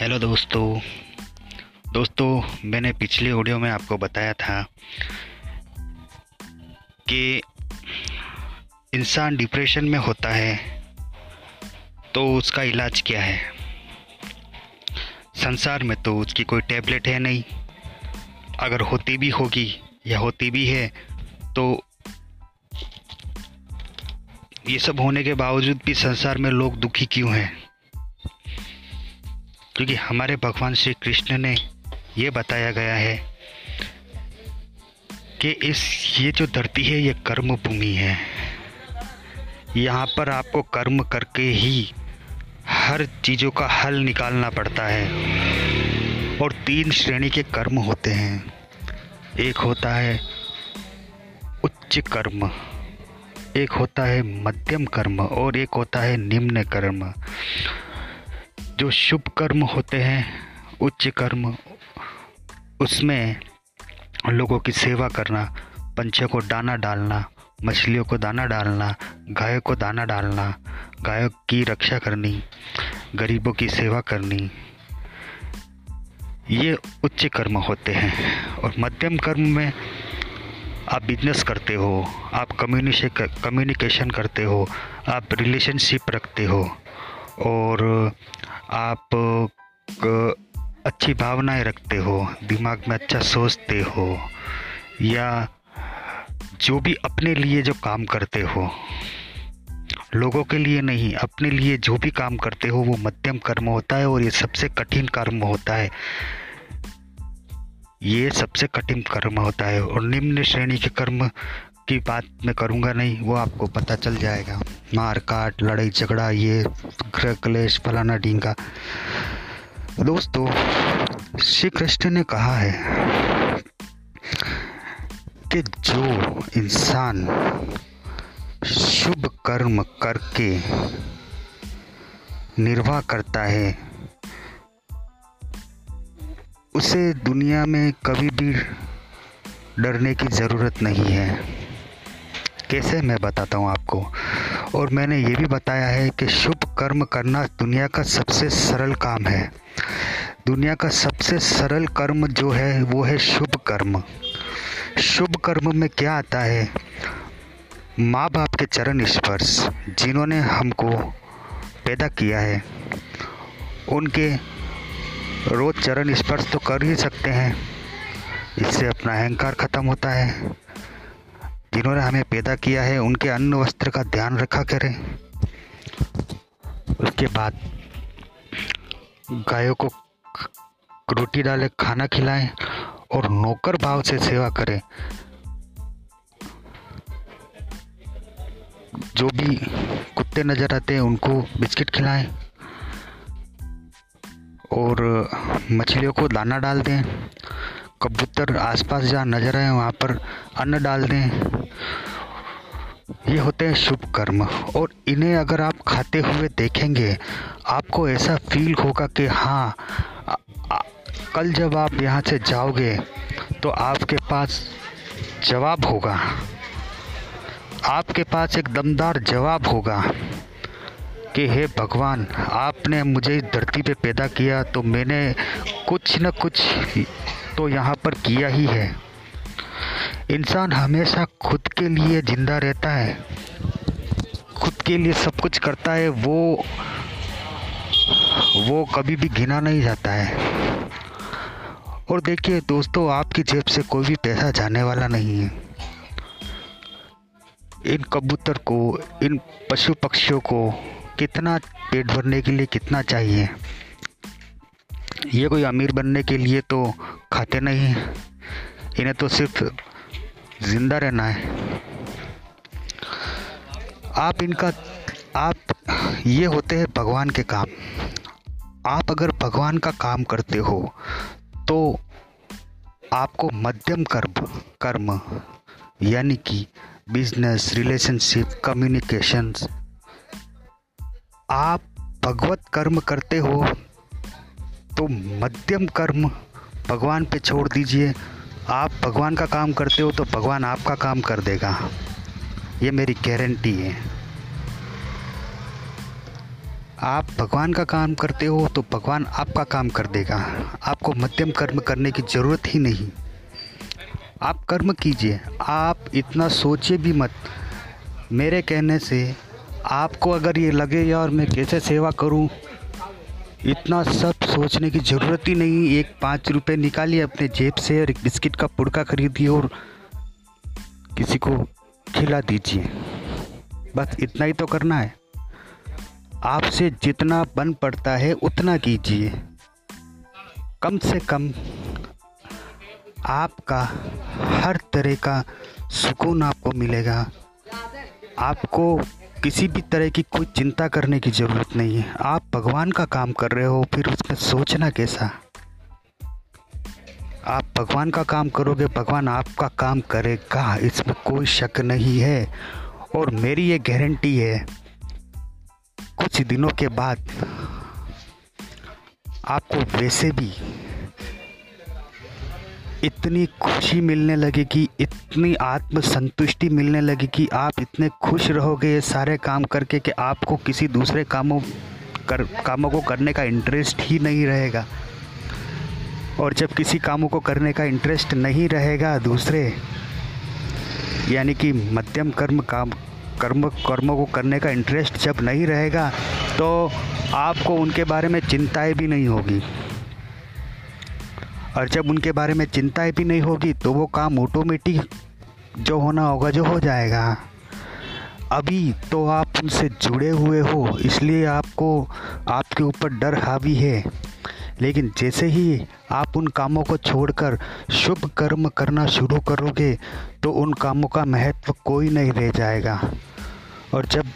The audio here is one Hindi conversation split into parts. हेलो दोस्तों, मैंने पिछले ऑडियो में आपको बताया था कि इंसान डिप्रेशन में होता है तो उसका इलाज क्या है। संसार में तो उसकी कोई टैबलेट है नहीं, अगर होती भी होगी या होती भी है तो ये सब होने के बावजूद भी संसार में लोग दुखी क्यों हैं? क्योंकि हमारे भगवान श्री कृष्ण ने ये बताया गया है कि ये जो धरती है ये कर्म भूमि है। यहाँ पर आपको कर्म करके ही हर चीज़ों का हल निकालना पड़ता है। और 3 श्रेणी के कर्म होते हैं। एक होता है उच्च कर्म, एक होता है मध्यम कर्म और एक होता है निम्न कर्म। जो शुभ कर्म होते हैं उच्च कर्म, उसमें लोगों की सेवा करना, पंछियों को दाना डालना, मछलियों को दाना डालना, गायों को दाना डालना, गायों की रक्षा करनी, गरीबों की सेवा करनी, ये उच्च कर्म होते हैं। और मध्यम कर्म में आप बिजनेस करते हो, आप कम्युनिकेशन करते हो, आप रिलेशनशिप रखते हो और आप अच्छी भावनाएं रखते हो, दिमाग में अच्छा सोचते हो, या जो भी अपने लिए जो काम करते हो, लोगों के लिए नहीं, अपने लिए जो भी काम करते हो वो मध्यम कर्म होता है। और ये सबसे कठिन कर्म होता है, ये सबसे कठिन कर्म होता है। और निम्न श्रेणी के कर्म की बात मैं करूँगा नहीं, वो आपको पता चल जाएगा। मार काट, लड़ाई झगड़ा, ये गृह क्लेश, फलाना ढींगा। दोस्तों, श्री कृष्ण ने कहा है कि जो इंसान शुभ कर्म करके निर्वाह करता है उसे दुनिया में कभी भी डरने की ज़रूरत नहीं है। कैसे, मैं बताता हूँ आपको। और मैंने ये भी बताया है कि शुभ कर्म करना दुनिया का सबसे सरल काम है। दुनिया का सबसे सरल कर्म जो है वो है शुभ कर्म। शुभ कर्म में क्या आता है? माँ बाप के चरण स्पर्श, जिन्होंने हमको पैदा किया है उनके रोज चरण स्पर्श तो कर ही सकते हैं, इससे अपना अहंकार ख़त्म होता है। जिन्होंने हमें पैदा किया है उनके अन्न वस्त्र का ध्यान रखा करें। उसके बाद गायों को रोटी डालें, खाना खिलाएं और नौकर भाव से सेवा करें। जो भी कुत्ते नज़र आते हैं उनको बिस्किट खिलाएं और मछलियों को दाना डाल दें। कबूतर आसपास जहाँ नजर आए वहाँ पर अन्न डाल दें। ये होते हैं शुभ कर्म। और इन्हें अगर आप खाते हुए देखेंगे आपको ऐसा फील होगा कि हाँ, कल जब आप यहाँ से जाओगे तो आपके पास जवाब होगा, आपके पास एक दमदार जवाब होगा कि हे भगवान, आपने मुझे इस धरती पे पैदा किया तो मैंने कुछ न कुछ तो यहाँ पर किया ही है। इंसान हमेशा खुद के लिए ज़िंदा रहता है, खुद के लिए सब कुछ करता है। वो कभी भी गिना नहीं जाता है। और देखिए दोस्तों, आपकी जेब से कोई भी पैसा जाने वाला नहीं है। इन कबूतर को, इन पशु पक्षियों को कितना पेट भरने के लिए कितना चाहिए, ये कोई अमीर बनने के लिए तो खाते नहीं हैं। इन्हें तो सिर्फ जिंदा रहना है। आप ये होते हैं भगवान के काम। आप अगर भगवान का काम करते हो तो आपको मध्यम कर्म यानी कि बिजनेस, रिलेशनशिप, कम्युनिकेशंस, आप भगवत कर्म करते हो तो मध्यम कर्म भगवान पे छोड़ दीजिए। आप भगवान का काम करते हो तो भगवान आपका काम कर देगा, ये मेरी गारंटी है। आप भगवान का काम करते हो तो भगवान आपका काम कर देगा। आपको मध्यम कर्म करने की ज़रूरत ही नहीं। आप कर्म कीजिए, आप इतना सोचिए भी मत। मेरे कहने से आपको अगर ये लगे यार मैं कैसे सेवा करूं, इतना सब सोचने की ज़रूरत ही नहीं। एक 5 रुपये निकालिए अपने जेब से और एक बिस्किट का पुड़का खरीदिए और किसी को खिला दीजिए। बस इतना ही तो करना है। आपसे जितना बन पड़ता है उतना कीजिए। कम से कम आपका हर तरह का सुकून आपको मिलेगा। आपको किसी भी तरह की कोई चिंता करने की ज़रूरत नहीं है। आप भगवान का काम कर रहे हो, फिर उसमें सोचना कैसा। आप भगवान का काम करोगे, भगवान आपका काम करेगा, इसमें कोई शक नहीं है। और मेरी ये गारंटी है, कुछ दिनों के बाद आपको वैसे भी इतनी खुशी मिलने लगेगी, इतनी आत्मसंतुष्टि मिलने लगेगी, आप इतने खुश रहोगे ये सारे काम करके कि आपको किसी दूसरे कामों को करने का इंटरेस्ट ही नहीं रहेगा। और जब किसी कामों को करने का इंटरेस्ट नहीं रहेगा, दूसरे यानी कि मध्यम कर्मों को करने का इंटरेस्ट जब नहीं रहेगा तो आपको उनके बारे में चिंताएं भी नहीं होगी। और जब उनके बारे में चिंताएं भी नहीं होगी तो वो काम ऑटोमेटिक जो होना होगा जो हो जाएगा। अभी तो आप उनसे जुड़े हुए हो, इसलिए आपको आपके ऊपर डर हावी है। लेकिन जैसे ही आप उन कामों को छोड़कर शुभ कर्म करना शुरू करोगे तो उन कामों का महत्व कोई नहीं रह जाएगा। और जब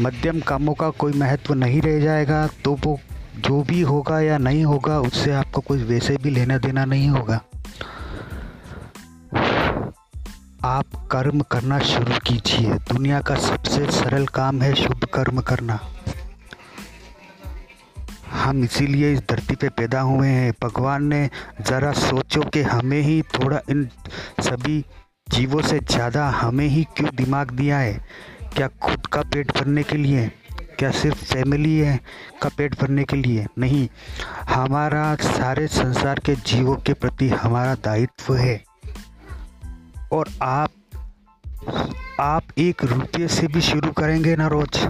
मध्यम कामों का कोई महत्व नहीं रह जाएगा तो वो जो भी होगा या नहीं होगा उससे आपको कुछ वैसे भी लेना देना नहीं होगा। आप कर्म करना शुरू कीजिए। दुनिया का सबसे सरल काम है शुभ कर्म करना। हम इसीलिए इस धरती पे पैदा हुए हैं। भगवान ने ज़रा सोचो कि हमें ही थोड़ा, इन सभी जीवों से ज़्यादा हमें ही क्यों दिमाग दिया है? क्या खुद का पेट भरने के लिए? क्या सिर्फ फैमिली है का पेट भरने के लिए? नहीं, हमारा सारे संसार के जीवों के प्रति हमारा दायित्व है। और आप 1 रुपये से भी शुरू करेंगे ना रोज़,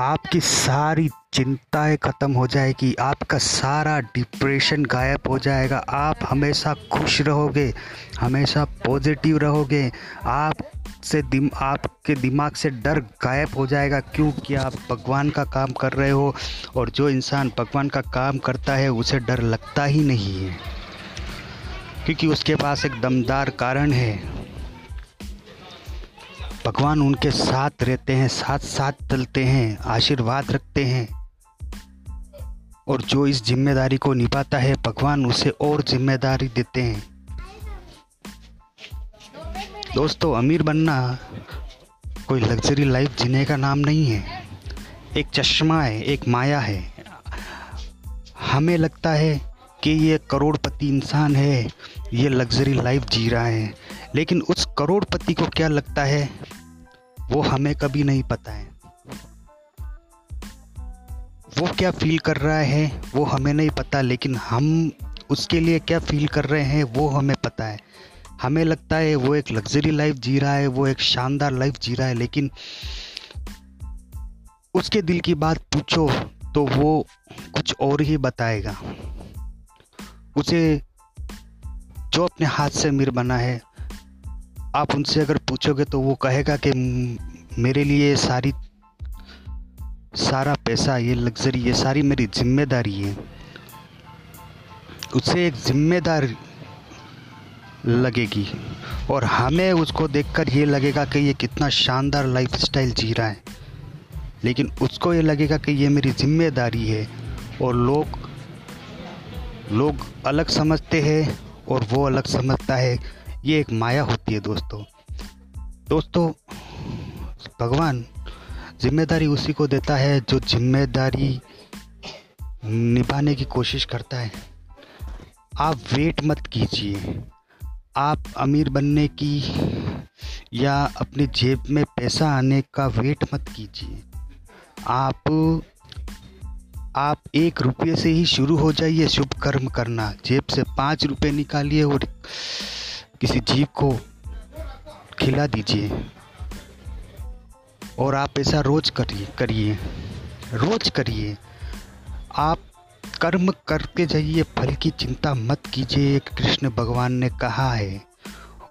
आपकी सारी चिंताएं ख़त्म हो जाएगी, आपका सारा डिप्रेशन गायब हो जाएगा। आप हमेशा खुश रहोगे, हमेशा पॉजिटिव रहोगे। आपके दिमाग से डर गायब हो जाएगा, क्योंकि आप भगवान का काम कर रहे हो। और जो इंसान भगवान का काम करता है उसे डर लगता ही नहीं है, क्योंकि उसके पास एक दमदार कारण है। भगवान उनके साथ रहते हैं, साथ साथ चलते हैं, आशीर्वाद रखते हैं। और जो इस जिम्मेदारी को निभाता है, भगवान उसे और जिम्मेदारी देते हैं। दोस्तों, अमीर बनना कोई लग्जरी लाइफ जीने का नाम नहीं है। एक चश्मा है, एक माया है। हमें लगता है कि ये करोड़पति इंसान है, ये लग्जरी लाइफ जी रहा है, लेकिन उस करोड़पति को क्या लगता है वो हमें कभी नहीं पता है। वो क्या फील कर रहा है वो हमें नहीं पता, लेकिन हम उसके लिए क्या फील कर रहे हैं वो हमें पता है। हमें लगता है वो एक लग्जरी लाइफ जी रहा है, वो एक शानदार लाइफ जी रहा है, लेकिन उसके दिल की बात पूछो तो वो कुछ और ही बताएगा। उसे जो अपने हाथ से अमीर बना है, आप उनसे अगर पूछोगे तो वो कहेगा कि मेरे लिए सारा पैसा, ये लग्जरी, ये सारी मेरी जिम्मेदारी है। उसे एक जिम्मेदार लगेगी। और हमें उसको देखकर ये लगेगा कि ये कितना शानदार लाइफस्टाइल जी रहा है, लेकिन उसको ये लगेगा कि ये मेरी जिम्मेदारी है। और लोग अलग समझते हैं और वो अलग समझता है। ये एक माया होती है दोस्तों। भगवान जिम्मेदारी उसी को देता है जो जिम्मेदारी निभाने की कोशिश करता है। आप वेट मत कीजिए। आप अमीर बनने की या अपनी जेब में पैसा आने का वेट मत कीजिए। आप 1 रुपये से ही शुरू हो जाइए शुभ कर्म करना। जेब से 5 रुपये निकालिए और किसी जीव को खिला दीजिए। और आप ऐसा रोज करिए, रोज करिए। आप कर्म करके जाइए, फल की चिंता मत कीजिए, कृष्ण भगवान ने कहा है।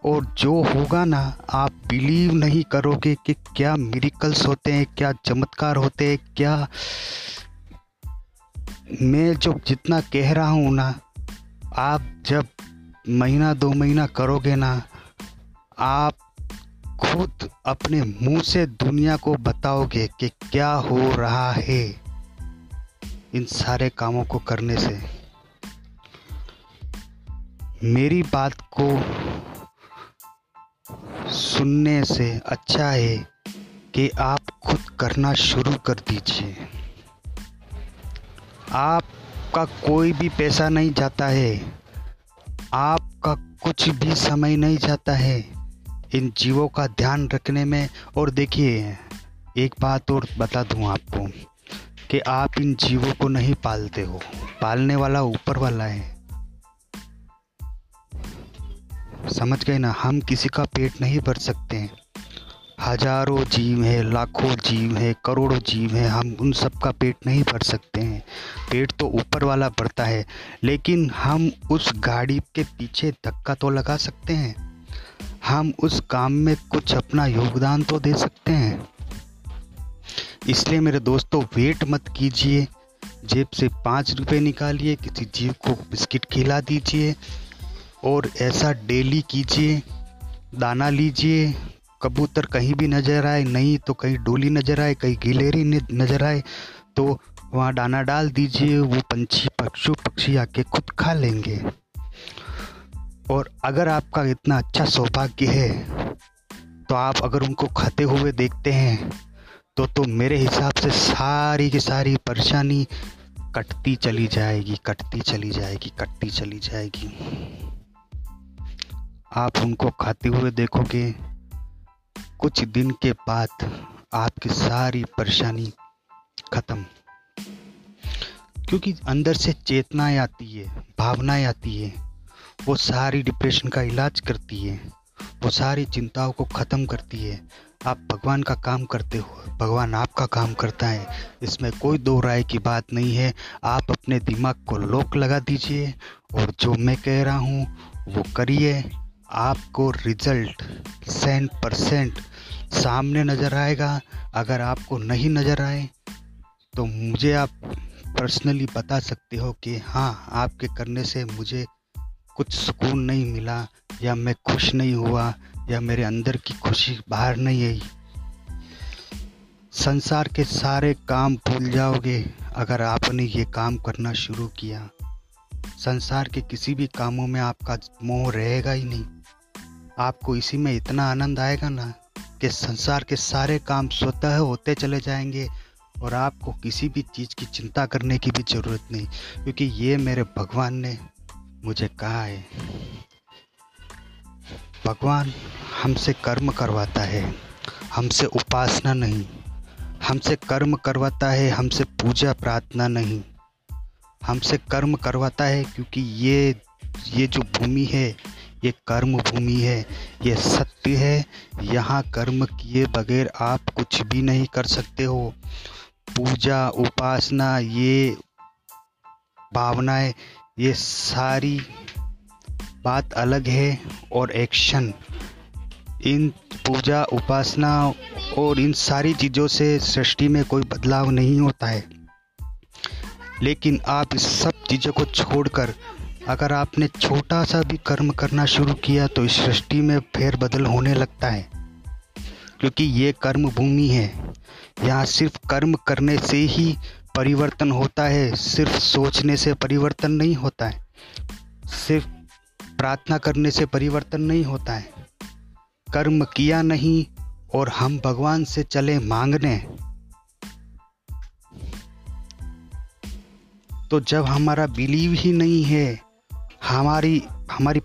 और जो होगा ना, आप बिलीव नहीं करोगे कि क्या मिरेकल्स होते हैं, क्या चमत्कार होते हैं, क्या। मैं जो जितना कह रहा हूँ ना, आप जब 1-2 महीना करोगे ना, आप खुद अपने मुंह से दुनिया को बताओगे कि क्या हो रहा है इन सारे कामों को करने से। मेरी बात को सुनने से अच्छा है कि आप खुद करना शुरू कर दीजिए। आपका कोई भी पैसा नहीं जाता है, आपका कुछ भी समय नहीं जाता है इन जीवों का ध्यान रखने में। और देखिए, एक बात और बता दूं आपको कि आप इन जीवों को नहीं पालते हो, पालने वाला ऊपर वाला है। समझ गए ना, हम किसी का पेट नहीं भर सकते हैं। हजारों जीव हैं, लाखों जीव हैं, करोड़ों जीव हैं, हम उन सब का पेट नहीं भर सकते हैं। पेट तो ऊपर वाला भरता है, लेकिन हम उस गाड़ी के पीछे धक्का तो लगा सकते हैं, हम उस काम में कुछ अपना योगदान तो दे सकते हैं। इसलिए मेरे दोस्तों, वेट मत कीजिए, जेब से 5 रुपये निकालिए, किसी जीव को बिस्किट खिला दीजिए। और ऐसा डेली कीजिए, दाना लीजिए। कबूतर कहीं भी नज़र आए, नहीं तो कहीं डोली नज़र आए, कहीं गिलहरी नज़र आए, तो वहाँ दाना डाल दीजिए। वो पशु पक्षी आके खुद खा लेंगे। और अगर आपका इतना अच्छा सौभाग्य है, तो आप अगर उनको खाते हुए देखते हैं तो मेरे हिसाब से सारी की सारी परेशानी कटती चली जाएगी। आप उनको खाते हुए देखोगे, कुछ दिन के बाद आपकी सारी परेशानी खत्म। क्योंकि अंदर से चेतनाएं आती है, भावनाएं आती है, वो सारी डिप्रेशन का इलाज करती है, वो सारी चिंताओं को खत्म करती है। आप भगवान का काम करते हो, भगवान आपका काम करता है, इसमें कोई दो राय की बात नहीं है। आप अपने दिमाग को लॉक लगा दीजिए और जो मैं कह रहा हूँ वो करिए। आपको रिजल्ट 100% सामने नज़र आएगा। अगर आपको नहीं नज़र आए तो मुझे आप पर्सनली बता सकते हो कि हाँ, आपके करने से मुझे कुछ सुकून नहीं मिला, या मैं खुश नहीं हुआ, या मेरे अंदर की खुशी बाहर नहीं आई। संसार के सारे काम भूल जाओगे अगर आपने ये काम करना शुरू किया। संसार के किसी भी कामों में आपका मोह रहेगा ही नहीं। आपको इसी में इतना आनंद आएगा ना कि संसार के सारे काम स्वतः होते चले जाएंगे और आपको किसी भी चीज़ की चिंता करने की भी ज़रूरत नहीं, क्योंकि ये मेरे भगवान ने मुझे कहा है। भगवान हमसे कर्म करवाता है, हमसे उपासना नहीं। हमसे कर्म करवाता है, हमसे पूजा प्रार्थना नहीं। हमसे कर्म करवाता है, क्योंकि ये जो भूमि है, ये कर्म भूमि है, ये सत्य है। यहाँ कर्म किए बगैर आप कुछ भी नहीं कर सकते हो। पूजा, उपासना, ये भावनाएं, ये सारी बात अलग है। और एक्शन, इन पूजा, उपासना और इन सारी चीज़ों से सृष्टि में कोई बदलाव नहीं होता है। लेकिन आप इस सब चीज़ों को छोड़कर अगर आपने छोटा सा भी कर्म करना शुरू किया तो इस सृष्टि में फेरबदल होने लगता है, क्योंकि ये कर्म भूमि है। यहाँ सिर्फ कर्म करने से ही परिवर्तन होता है, सिर्फ सोचने से परिवर्तन नहीं होता है, सिर्फ प्रार्थना करने से परिवर्तन नहीं होता है। कर्म किया नहीं और हम भगवान से चले मांगने, तो जब हमारा बिलीव ही नहीं है, हमारी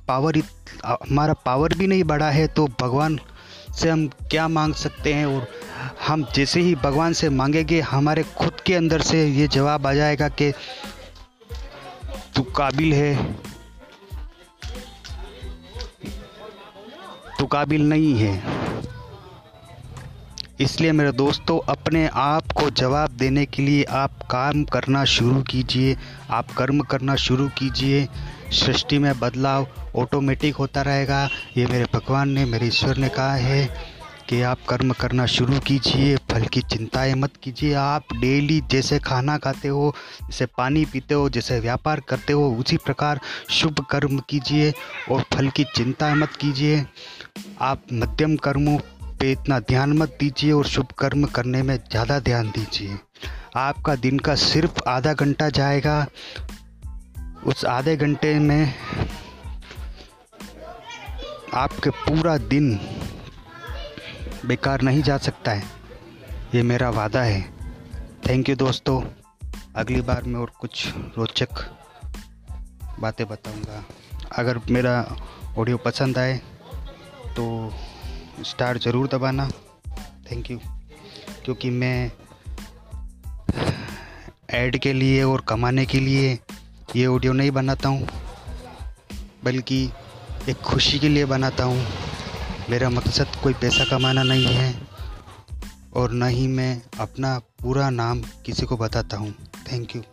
पावर, हमारा पावर भी नहीं बढ़ा है, तो भगवान से हम क्या मांग सकते हैं। और हम जैसे ही भगवान से मांगेंगे हमारे खुद के अंदर से ये जवाब आ जाएगा कि तू काबिल है, तू काबिल नहीं है। इसलिए मेरे दोस्तों, अपने आप को जवाब देने के लिए आप काम करना शुरू कीजिए, आप कर्म करना शुरू कीजिए। सृष्टि में बदलाव ऑटोमेटिक होता रहेगा। ये मेरे भगवान ने, मेरे ईश्वर ने कहा है कि आप कर्म करना शुरू कीजिए, फल की चिंताएं मत कीजिए। आप डेली जैसे खाना खाते हो, जैसे पानी पीते हो, जैसे व्यापार करते हो, उसी प्रकार शुभ कर्म कीजिए और फल की चिंता मत कीजिए। आप मध्यम कर्मों पे इतना ध्यान मत दीजिए और शुभ कर्म करने में ज़्यादा ध्यान दीजिए। आपका दिन का सिर्फ आधा घंटा जाएगा, उस आधे घंटे में आपके पूरा दिन बेकार नहीं जा सकता है, ये मेरा वादा है। थैंक यू दोस्तों, अगली बार मैं और कुछ रोचक बातें बताऊंगा। अगर मेरा ऑडियो पसंद आए तो स्टार ज़रूर दबाना, थैंक यू। क्योंकि मैं ऐड के लिए और कमाने के लिए ये ऑडियो नहीं बनाता हूँ, बल्कि एक खुशी के लिए बनाता हूँ। मेरा मकसद कोई पैसा कमाना नहीं है और ना ही मैं अपना पूरा नाम किसी को बताता हूँ। Thank you.